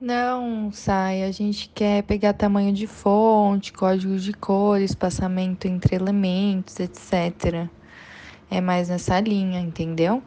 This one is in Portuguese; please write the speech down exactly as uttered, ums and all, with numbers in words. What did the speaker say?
Não, Sai, a gente quer pegar tamanho de fonte, códigos de cores, espaçamento entre elementos, etcétera. É mais nessa linha, entendeu?